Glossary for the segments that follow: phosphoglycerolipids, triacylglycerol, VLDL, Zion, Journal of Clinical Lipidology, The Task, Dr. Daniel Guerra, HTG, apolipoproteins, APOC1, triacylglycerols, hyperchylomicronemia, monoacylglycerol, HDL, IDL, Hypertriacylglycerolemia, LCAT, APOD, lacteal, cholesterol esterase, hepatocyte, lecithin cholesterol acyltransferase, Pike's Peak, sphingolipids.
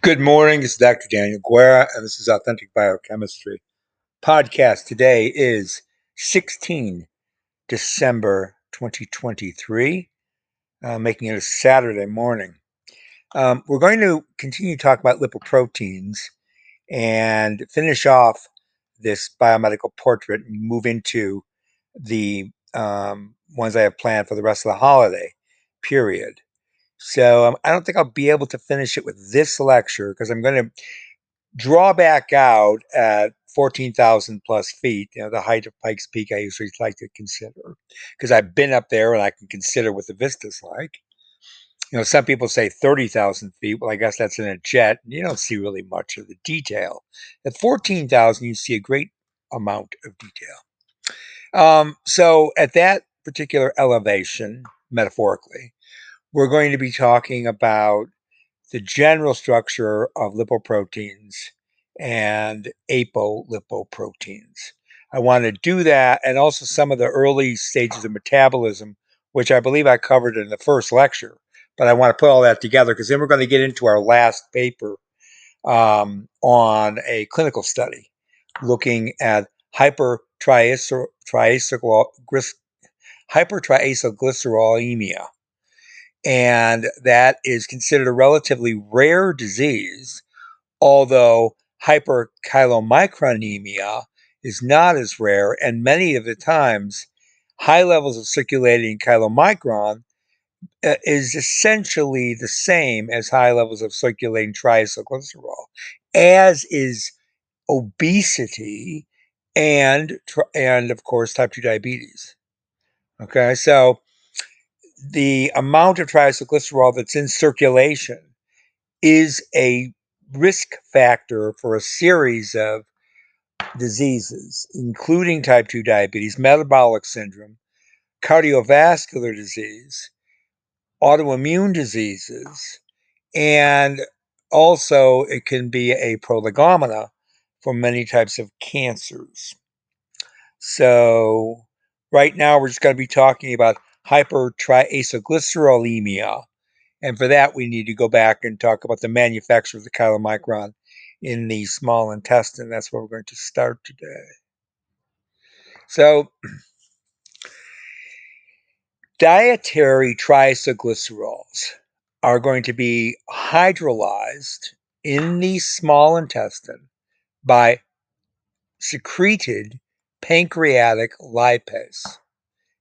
Good morning, this is Dr. Daniel Guerra, and this is Authentic Biochemistry Podcast. Today is 16 December 2023, making it a Saturday morning. We're going to continue to talk about lipoproteins and finish off this biomedical portrait and move into the ones I have planned for the rest of the holiday period. So I don't think I'll be able to finish it with this lecture because I'm going to draw back out at 14,000 plus feet, the height of Pike's Peak I usually like to consider because I've been up there and I can consider what the vista's like. Some people say 30,000 feet. Well, I guess that's in a jet, and you don't see really much of the detail. At 14,000, you see a great amount of detail. So at that particular elevation, metaphorically, we're going to be talking about the general structure of lipoproteins and apolipoproteins. I want to do that and also some of the early stages of metabolism, which I believe I covered in the first lecture, but I want to put all that together because then we're going to get into our last paper on a clinical study looking at hypertriacylglycerolemia. And that is considered a relatively rare disease, although hyperchylomicronemia is not as rare. And many of the times, high levels of circulating chylomicron is essentially the same as high levels of circulating triacylglycerol, as is obesity and of course, type 2 diabetes. Okay, so the amount of triacylglycerol that's in circulation is a risk factor for a series of diseases, including type 2 diabetes, metabolic syndrome, cardiovascular disease, autoimmune diseases, and also it can be a prolegomena for many types of cancers. So right now we're just going to be talking about hypertriacylglycerolemia. And for that, we need to go back and talk about the manufacture of the chylomicron in the small intestine. That's where we're going to start today. So, dietary triacylglycerols are going to be hydrolyzed in the small intestine by secreted pancreatic lipase.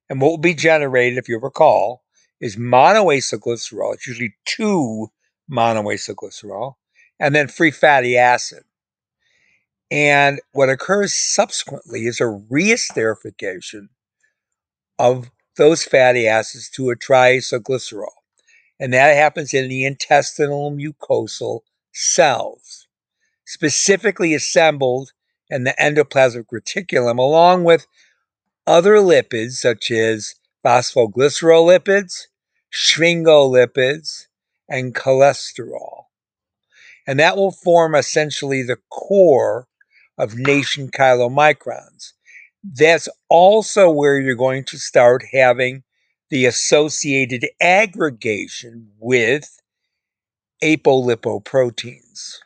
And what will be generated, if you recall, is monoacylglycerol. It's usually 2 monoacylglycerol, and then free fatty acid. And what occurs subsequently is a reesterification of those fatty acids to a triacylglycerol. And that happens in the intestinal mucosal cells, specifically assembled in the endoplasmic reticulum, along with other lipids such as phosphoglycerolipids, sphingolipids, and cholesterol. And that will form essentially the core of nation chylomicrons. That's also where you're going to start having the associated aggregation with apolipoproteins.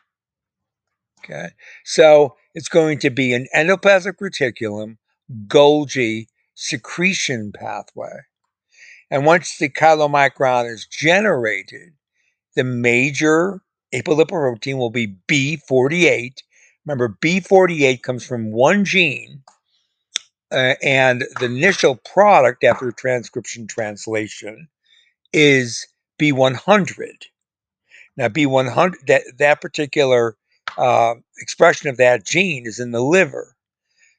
Okay, so it's going to be an endoplasmic reticulum, Golgi secretion pathway. And once the chylomicron is generated, the major apolipoprotein will be B48. Remember, B48 comes from one gene, and the initial product after transcription translation is B100. Now, B100, that particular expression of that gene is in the liver.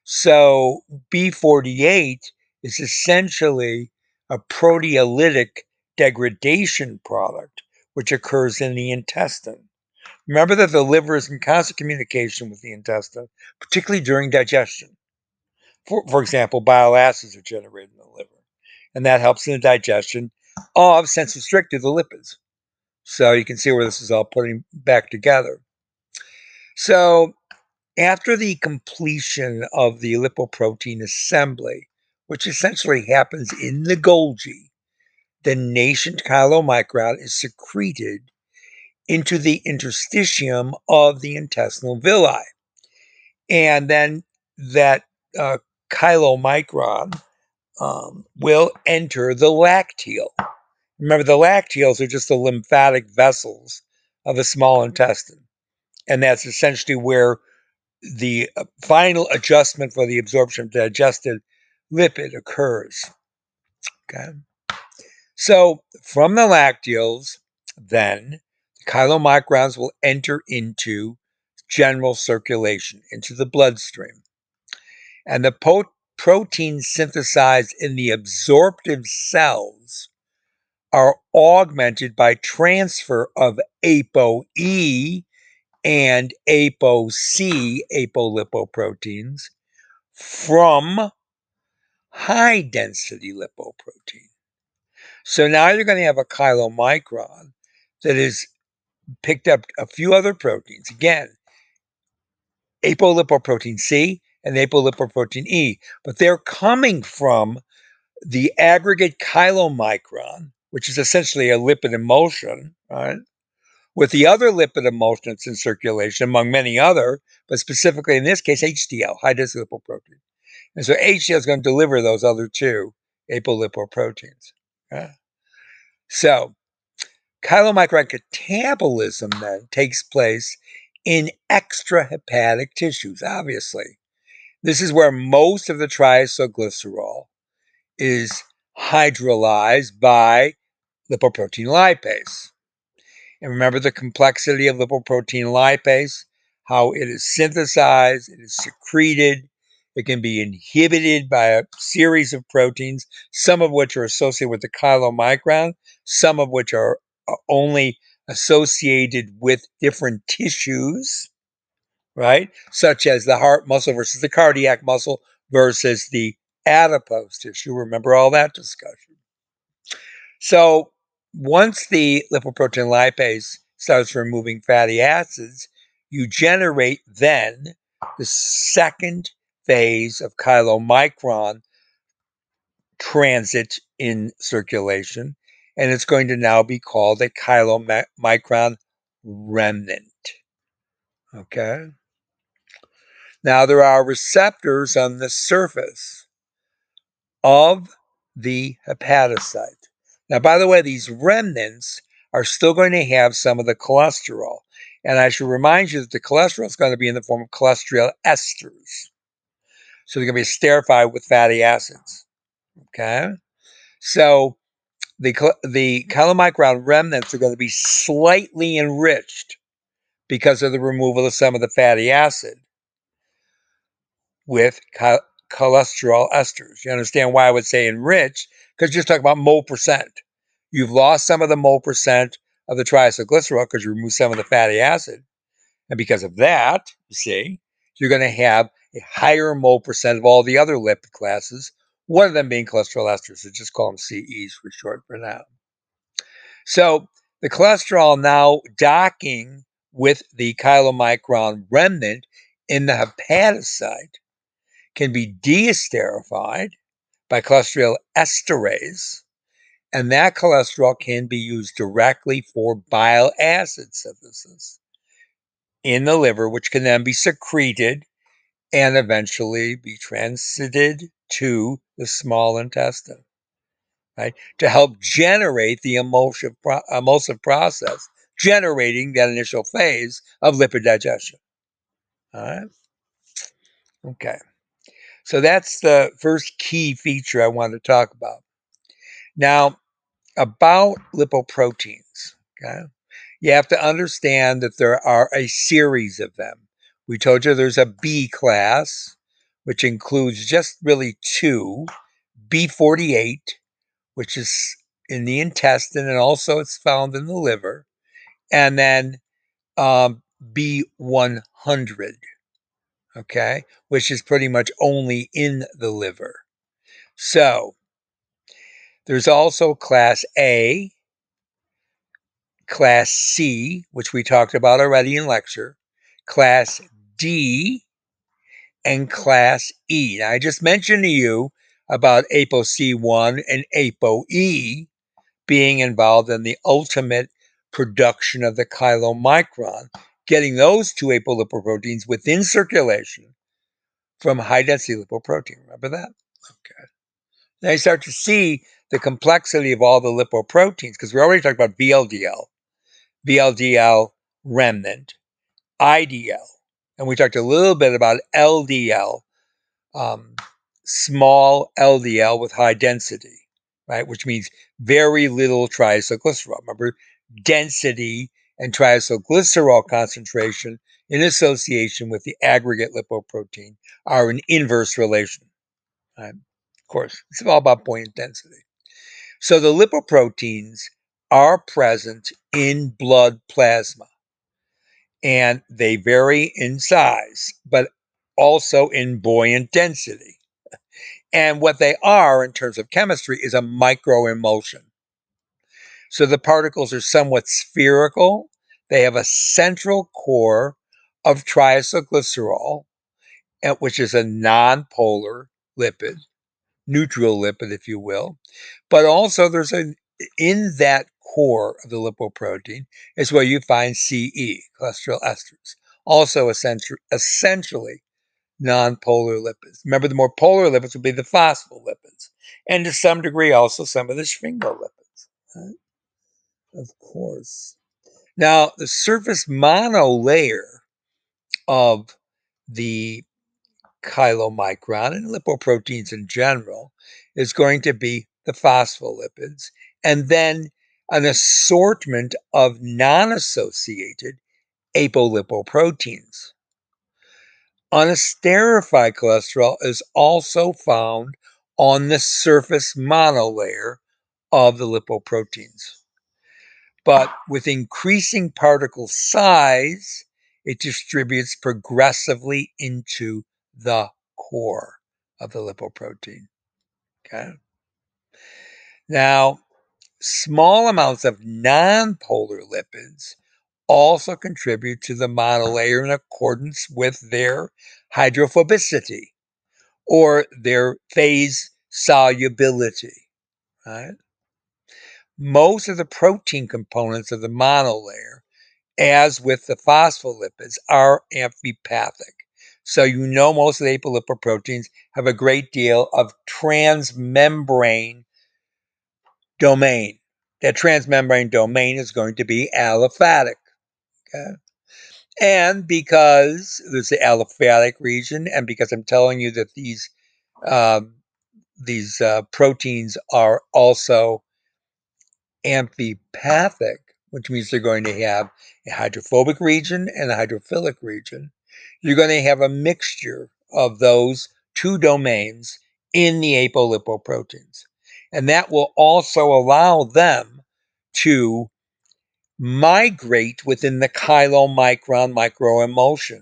So B48 is essentially a proteolytic degradation product, which occurs in the intestine. Remember that the liver is in constant communication with the intestine, particularly during digestion. For example, bile acids are generated in the liver, and that helps in the digestion of sense-restricted the lipids. So you can see where this is all putting back together. So after the completion of the lipoprotein assembly, which essentially happens in the Golgi, the nascent chylomicron is secreted into the interstitium of the intestinal villi. And then that chylomicron will enter the lacteal. Remember, the lacteals are just the lymphatic vessels of the small intestine. And that's essentially where the final adjustment for the absorption of digested lipid occurs. Okay. So from the lacteals, then, the chylomicrons will enter into general circulation, into the bloodstream. And the proteins synthesized in the absorptive cells are augmented by transfer of APOE and APOC, apolipoproteins, from high-density lipoprotein. So now you're going to have a chylomicron that has picked up a few other proteins. Again, apolipoprotein C and apolipoprotein E, but they're coming from the aggregate chylomicron, which is essentially a lipid emulsion, right? With the other lipid emulsions in circulation, among many other, but specifically in this case, HDL, high-density lipoprotein. And so HDL is going to deliver those other two apolipoproteins. Okay? So chylomicron catabolism then takes place in extrahepatic tissues, obviously. This is where most of the triacylglycerol is hydrolyzed by lipoprotein lipase. And remember the complexity of lipoprotein lipase, how it is synthesized, it is secreted, it can be inhibited by a series of proteins, some of which are associated with the chylomicron, some of which are only associated with different tissues, right? Such as the heart muscle versus the cardiac muscle versus the adipose tissue. Remember all that discussion. So once the lipoprotein lipase starts removing fatty acids, you generate then the second phase of chylomicron transit in circulation, and it's going to now be called a chylomicron remnant. Okay? Now there are receptors on the surface of the hepatocyte. Now, by the way, these remnants are still going to have some of the cholesterol. And I should remind you that the cholesterol is going to be in the form of cholesterol esters. So they're going to be esterified with fatty acids. Okay? So the chylomicron remnants are going to be slightly enriched because of the removal of some of the fatty acid with cholesterol esters. You understand why I would say enriched? Because just talk about mole percent. You've lost some of the mole percent of the triacylglycerol because you removed some of the fatty acid. And because of that, you see, you're going to have a higher mole percent of all the other lipid classes, one of them being cholesterol esters. So just call them CEs for short for now. So the cholesterol now docking with the chylomicron remnant in the hepatocyte can be deesterified by cholesterol esterase, and that cholesterol can be used directly for bile acid synthesis in the liver, which can then be secreted and eventually be transited to the small intestine, right, to help generate the emulsive process, generating that initial phase of lipid digestion. All right? Okay. So that's the first key feature I want to talk about. Now, about lipoproteins, okay? You have to understand that there are a series of them. We told you there's a B class, which includes just really two, B48, which is in the intestine, and also it's found in the liver, and then B100, okay, which is pretty much only in the liver. So there's also class A, class C, which we talked about already in lecture, class D, and class E. Now, I just mentioned to you about APOC1 and APOE being involved in the ultimate production of the chylomicron, getting those two apolipoproteins within circulation from high-density lipoprotein. Remember that? Okay. Now you start to see the complexity of all the lipoproteins, because we already talked about VLDL, VLDL remnant, IDL, and we talked a little bit about LDL, small LDL with high density, right? Which means very little triacylglycerol. Remember, density and triacylglycerol concentration in association with the aggregate lipoprotein are an inverse relation. Right? Of course, it's all about buoyant density. So the lipoproteins are present in blood plasma, and they vary in size, but also in buoyant density. And what they are in terms of chemistry is a microemulsion. So the particles are somewhat spherical. They have a central core of triacylglycerol, which is a nonpolar lipid, neutral lipid, if you will. But also there's in that core of the lipoprotein is where you find CE, cholesterol esterase, also essentially nonpolar lipids. Remember, the more polar lipids would be the phospholipids, and to some degree also some of the sphingolipids. Right? Of course. Now, the surface monolayer of the chylomicron and lipoproteins in general is going to be the phospholipids, and then an assortment of non-associated apolipoproteins. Unesterified cholesterol is also found on the surface monolayer of the lipoproteins. But with increasing particle size, it distributes progressively into the core of the lipoprotein. Okay. Now, small amounts of nonpolar lipids also contribute to the monolayer in accordance with their hydrophobicity or their phase solubility. Right? Most of the protein components of the monolayer, as with the phospholipids, are amphipathic. So you know most of the apolipoproteins have a great deal of transmembrane domain. That transmembrane domain is going to be aliphatic. Okay? And because there's the aliphatic region, and because I'm telling you that these proteins are also amphipathic, which means they're going to have a hydrophobic region and a hydrophilic region, you're going to have a mixture of those two domains in the apolipoproteins. And that will also allow them to migrate within the chylomicron microemulsion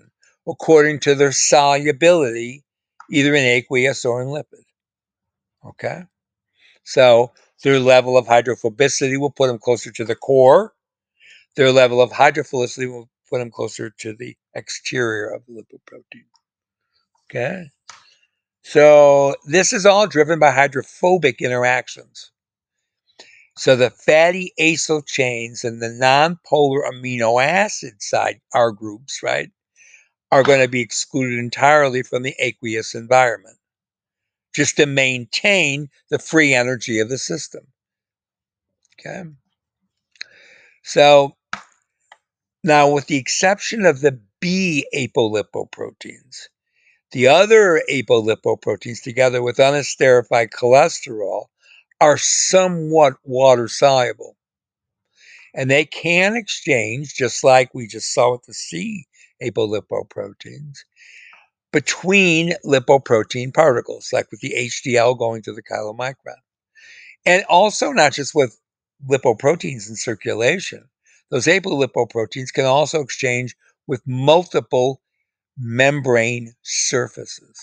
according to their solubility, either in aqueous or in lipid. Okay? So their level of hydrophobicity will put them closer to the core. Their level of hydrophilicity will put them closer to the exterior of the lipoprotein. Okay? So this is all driven by hydrophobic interactions. So the fatty acyl chains and the nonpolar amino acid side, our groups, right, are going to be excluded entirely from the aqueous environment, just to maintain the free energy of the system. Okay. So now, with the exception of the B apolipoproteins, the other apolipoproteins, together with unesterified cholesterol, are somewhat water-soluble. And they can exchange, just like we just saw with the C apolipoproteins, between lipoprotein particles, like with the HDL going to the chylomicron. And also not just with lipoproteins in circulation. Those apolipoproteins can also exchange with multiple membrane surfaces.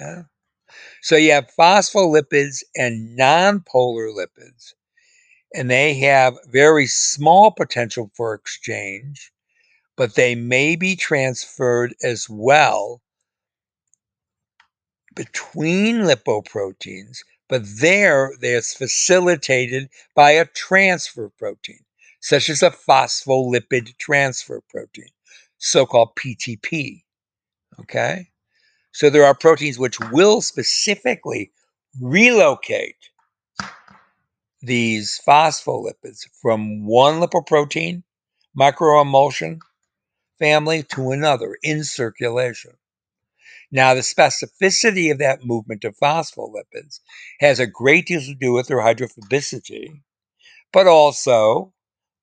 Okay? So you have phospholipids and nonpolar lipids, and they have very small potential for exchange, but they may be transferred as well between lipoproteins, but there it's facilitated by a transfer protein. such as a phospholipid transfer protein, so-called PTP, okay? So there are proteins which will specifically relocate these phospholipids from one lipoprotein microemulsion family to another in circulation. Now, the specificity of that movement of phospholipids has a great deal to do with their hydrophobicity, but also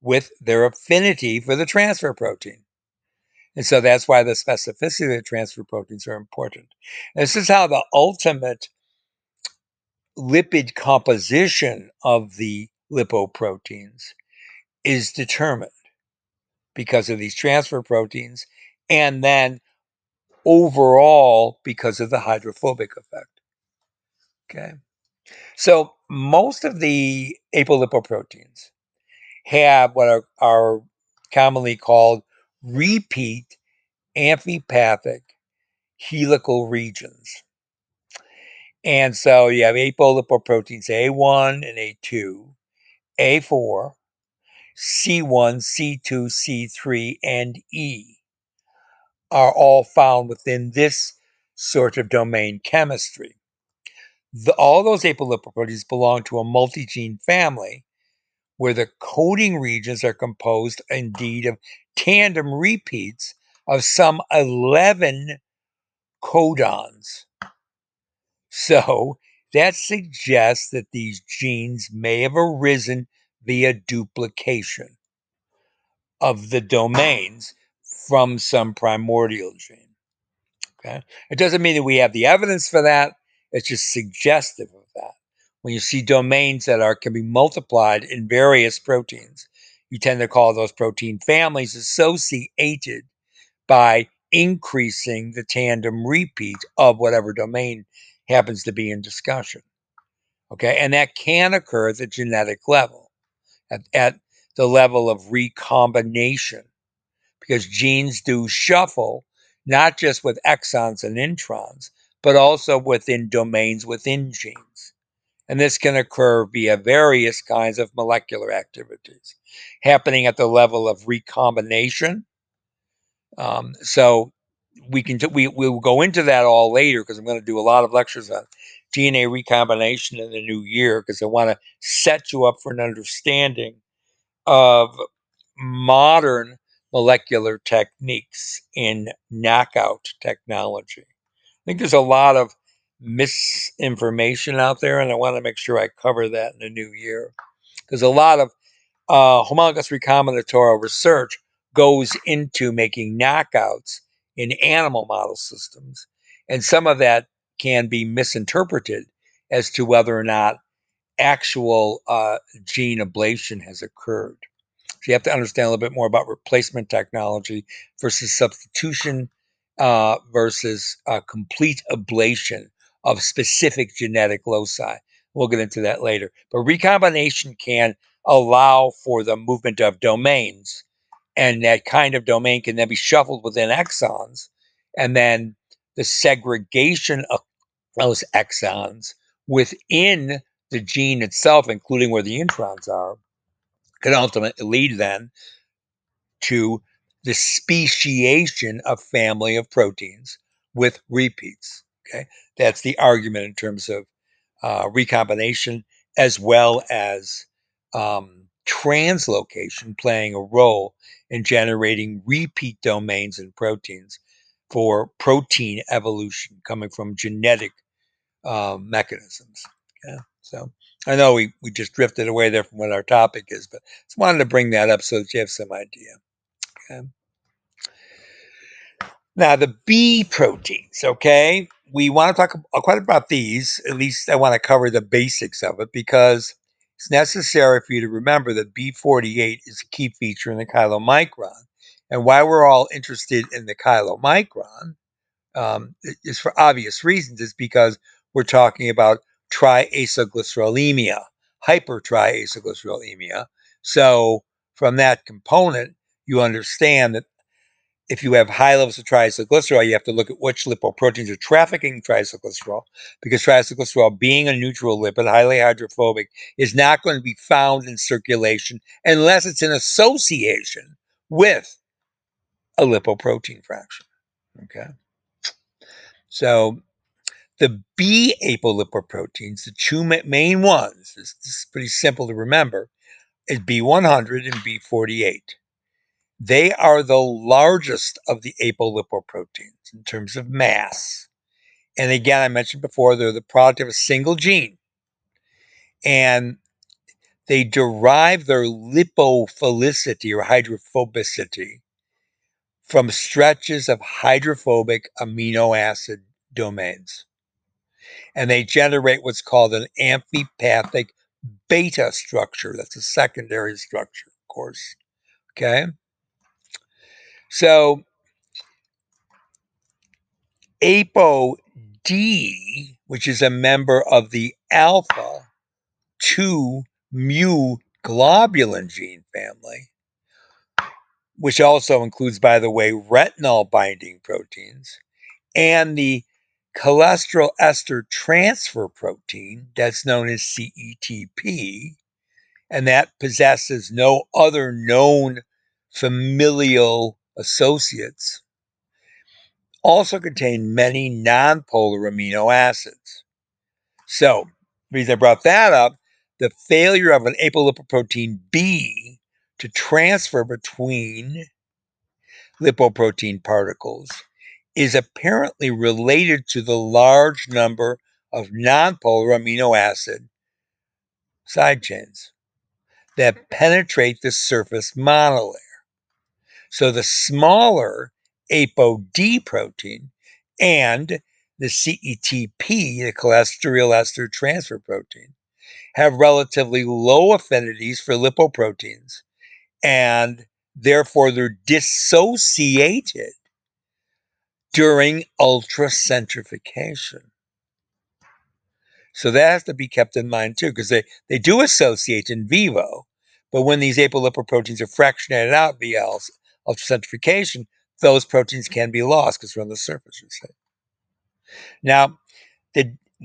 with their affinity for the transfer protein. And so that's why the specificity of the transfer proteins are important. And this is how the ultimate lipid composition of the lipoproteins is determined because of these transfer proteins, and then overall because of the hydrophobic effect. Okay. So most of the apolipoproteins have what are commonly called repeat amphipathic helical regions. And so you have apolipoproteins A1 and A2, A4, C1, C2, C3, and E are all found within this sort of domain chemistry. All those apolipoproteins belong to a multigene family where the coding regions are composed indeed of tandem repeats of some 11 codons. So that suggests that these genes may have arisen via duplication of the domains from some primordial gene. Okay? It doesn't mean that we have the evidence for that. It's just suggestive of that. When you see domains that can be multiplied in various proteins, you tend to call those protein families associated by increasing the tandem repeat of whatever domain happens to be in discussion. Okay, and that can occur at the genetic level, at the level of recombination, because genes do shuffle, not just with exons and introns, but also within domains within genes. And this can occur via various kinds of molecular activities, happening at the level of recombination. So we'll go into that all later, because I'm going to do a lot of lectures on DNA recombination in the new year, because I want to set you up for an understanding of modern molecular techniques in knockout technology. I think there's a lot of misinformation out there, and I want to make sure I cover that in the new year, because a lot of homologous recombinatorial research goes into making knockouts in animal model systems, and some of that can be misinterpreted as to whether or not actual gene ablation has occurred. So you have to understand a little bit more about replacement technology versus substitution versus complete ablation of specific genetic loci. We'll get into that later. But recombination can allow for the movement of domains, and that kind of domain can then be shuffled within exons, and then the segregation of those exons within the gene itself, including where the introns are, can ultimately lead then to the speciation of family of proteins with repeats. Okay, that's the argument in terms of recombination, as well as translocation playing a role in generating repeat domains in proteins for protein evolution coming from genetic mechanisms. Okay? So I know we just drifted away there from what our topic is, but just wanted to bring that up so that you have some idea. Okay. Now, the B proteins, okay? We want to talk quite about these. At least I want to cover the basics of it, because it's necessary for you to remember that B48 is a key feature in the chylomicron. And why we're all interested in the chylomicron is for obvious reasons, is because we're talking about triacylglycerolemia, hypertriacylglycerolemia. So from that component, you understand that if you have high levels of triacylglycerol, you have to look at which lipoproteins are trafficking triacylglycerol, because triacylglycerol, being a neutral lipid, highly hydrophobic, is not going to be found in circulation unless it's in association with a lipoprotein fraction. Okay. So the B apolipoproteins, the two main ones, this is pretty simple to remember, is B100 and B48. They are the largest of the apolipoproteins in terms of mass. And again, I mentioned before, they're the product of a single gene. And they derive their lipophilicity or hydrophobicity from stretches of hydrophobic amino acid domains. And they generate what's called an amphipathic beta structure. That's a secondary structure, of course. Okay? So APOD, which is a member of the alpha 2 mu globulin gene family, which also includes, by the way, retinol binding proteins, and the cholesterol ester transfer protein, that's known as CETP, and that possesses no other known familial associates, also contain many nonpolar amino acids. So the reason I brought that up, the failure of an apolipoprotein B to transfer between lipoprotein particles is apparently related to the large number of nonpolar amino acid side chains that penetrate the surface monolayer. So the smaller ApoD protein and the CETP, the cholesterol ester transfer protein, have relatively low affinities for lipoproteins, and therefore they're dissociated during ultracentrifugation. So that has to be kept in mind too, because they do associate in vivo, but when these apolipoproteins are fractionated out via ultracentrifugation, those proteins can be lost because they're on the surface. Now,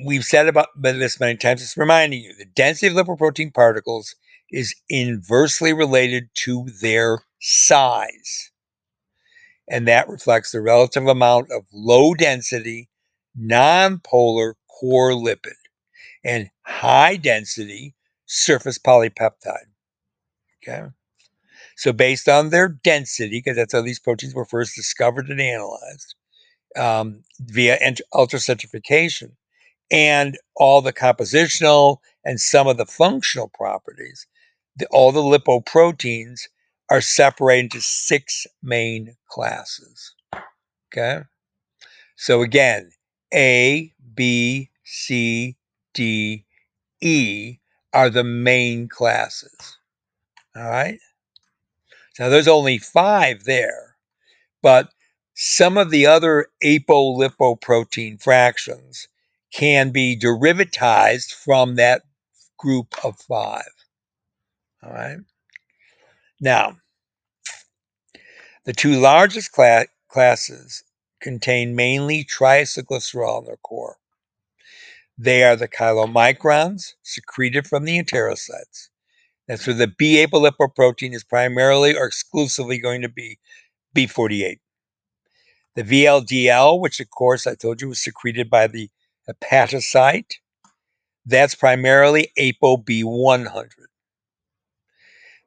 we've said about this many times, it's reminding you, the density of lipoprotein particles is inversely related to their size. And that reflects the relative amount of low density, nonpolar core lipid and high density surface polypeptide. Okay. So based on their density, because that's how these proteins were first discovered and analyzed via ultracentrifugation, and all the compositional and some of the functional properties, all the lipoproteins are separated into 6 main classes. Okay? So again, A, B, C, D, E are the main classes. All right? Now, there's only 5 there, but some of the other apolipoprotein fractions can be derivatized from that group of 5. All right. Now, the 2 largest classes contain mainly triacylglycerol in their core. They are the chylomicrons secreted from the enterocytes. That's where the B apolipoprotein is primarily or exclusively going to be B48. The VLDL, which of course I told you was secreted by the hepatocyte, that's primarily ApoB100.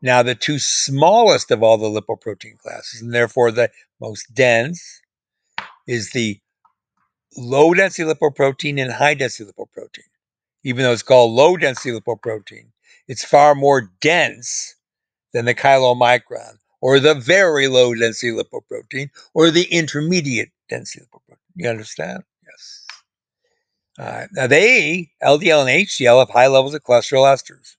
Now, the 2 smallest of all the lipoprotein classes, and therefore the most dense, is the low-density lipoprotein and high-density lipoprotein. Even though it's called low-density lipoprotein, it's far more dense than the chylomicron, or the very low-density lipoprotein, or the intermediate-density lipoprotein. You understand? Yes. All right. Now, LDL and HDL, have high levels of cholesterol esters.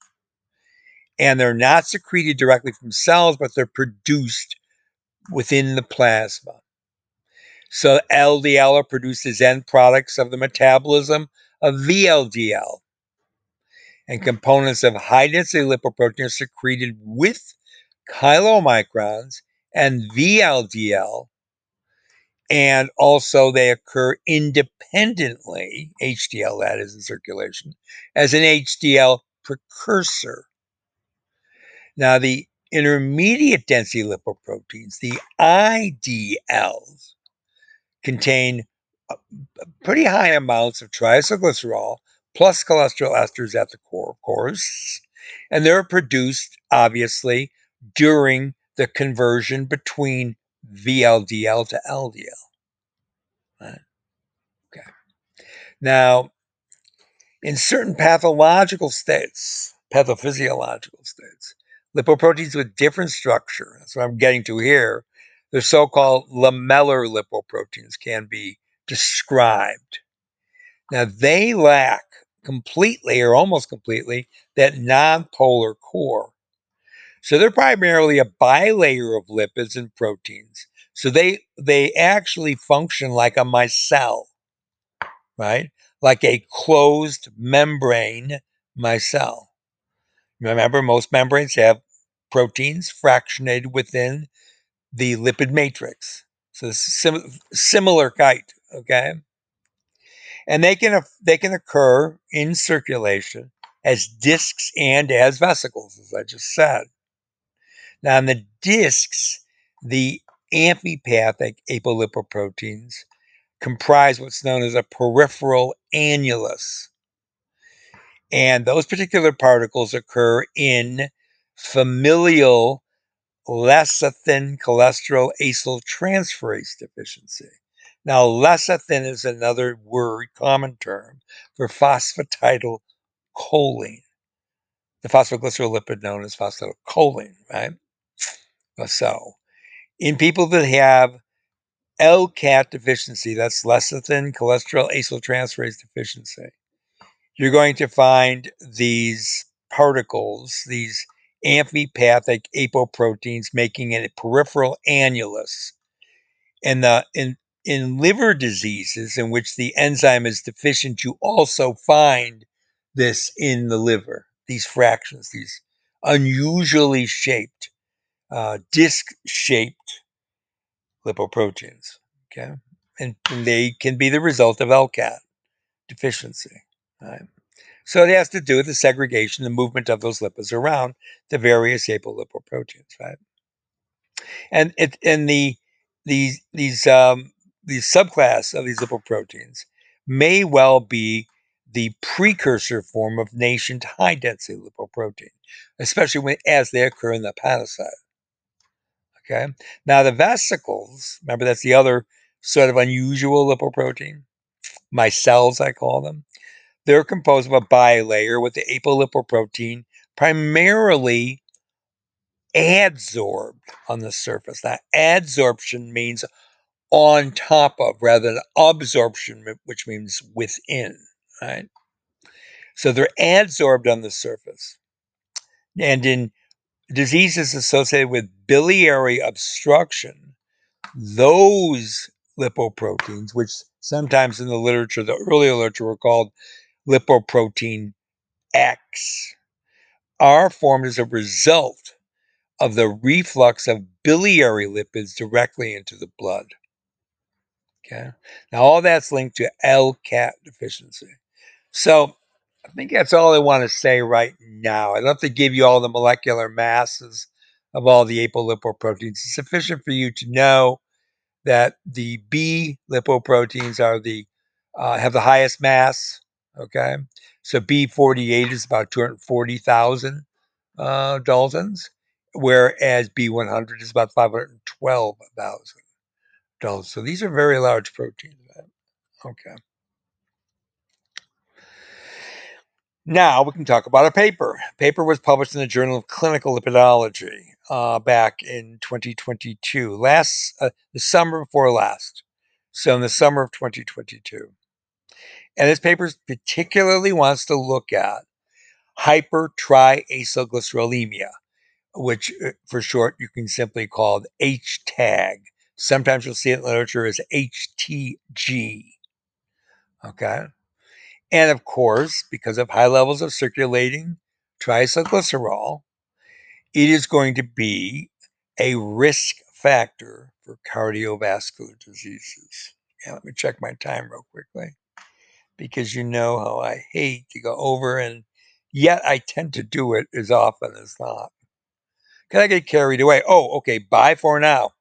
And they're not secreted directly from cells, but they're produced within the plasma. So LDL are produced as end products of the metabolism of VLDL. And components of high-density lipoprotein are secreted with chylomicrons and VLDL and also they occur independently, HDL that is in circulation, as an HDL precursor. Now, the intermediate density lipoproteins, the IDLs, contain pretty high amounts of triacylglycerol plus cholesterol esters at the core, of course, and they're produced, obviously, during the conversion between VLDL to LDL. Right? Okay. Now, in certain pathological states, pathophysiological states, lipoproteins with different structure, that's what I'm getting to here, the so-called lamellar lipoproteins can be described. Now, they lack completely or almost completely that nonpolar core. So they're primarily a bilayer of lipids and proteins. So they actually function like a micelle, right? Like a closed membrane micelle. Remember, most membranes have proteins fractionated within the lipid matrix. So this is similar kite, okay? And they can occur in circulation as discs and as vesicles, as I just said. Now, in the discs, the amphipathic apolipoproteins comprise what's known as a peripheral annulus. And those particular particles occur in familial lecithin cholesterol acyltransferase deficiency. Now, lecithin is another word, common term, for phosphatidylcholine, the phosphoglicerolipid known as phosphatidylcholine, right? So, in people that have LCAT deficiency, that's lecithin cholesterol acyltransferase deficiency, you're going to find these particles, these amphipathic apolipoproteins making it a peripheral annulus. In liver diseases in which the enzyme is deficient, you also find this in the liver, these fractions, these unusually shaped, disc-shaped lipoproteins, okay? And they can be the result of LCAT deficiency, right? So it has to do with the segregation, the movement of those lipids around the various apolipoproteins, right? The subclass of these lipoproteins may well be the precursor form of nascent high-density lipoprotein, especially as they occur in the hepatocyte. Okay. Now the vesicles, remember that's the other sort of unusual lipoprotein, micelles I call them. They're composed of a bilayer with the apolipoprotein primarily adsorbed on the surface. Now, adsorption means on top of rather than absorption, which means within, right? So they're adsorbed on the surface. And in diseases associated with biliary obstruction, those lipoproteins, which sometimes in the literature, the earlier literature, were called lipoprotein X, are formed as a result of the reflux of biliary lipids directly into the blood. Okay. Now, all that's linked to LCAT deficiency. So I think that's all I want to say right now. I'd love to give you all the molecular masses of all the apolipoproteins. It's sufficient for you to know that the B lipoproteins are have the highest mass. Okay. So B48 is about 240,000 Daltons, whereas B100 is about 512,000 Daltons. So these are very large proteins. Okay. Now we can talk about a paper. A paper was published in the Journal of Clinical Lipidology back in 2022, the summer before last. So in the summer of 2022. And this paper particularly wants to look at hypertriacylglycerolemia, which for short you can simply call HTAG. Sometimes you'll see it in literature as HTG. Okay. And of course, because of high levels of circulating triacylglycerol, it is going to be a risk factor for cardiovascular diseases. Yeah, let me check my time real quickly, because you know how I hate to go over, and yet I tend to do it as often as not. Can I get carried away? Oh, okay. Bye for now.